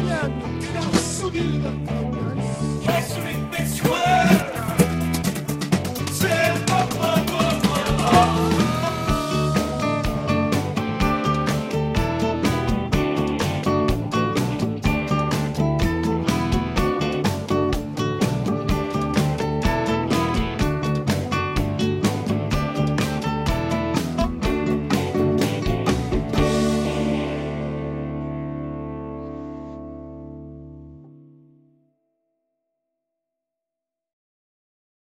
What do you call me?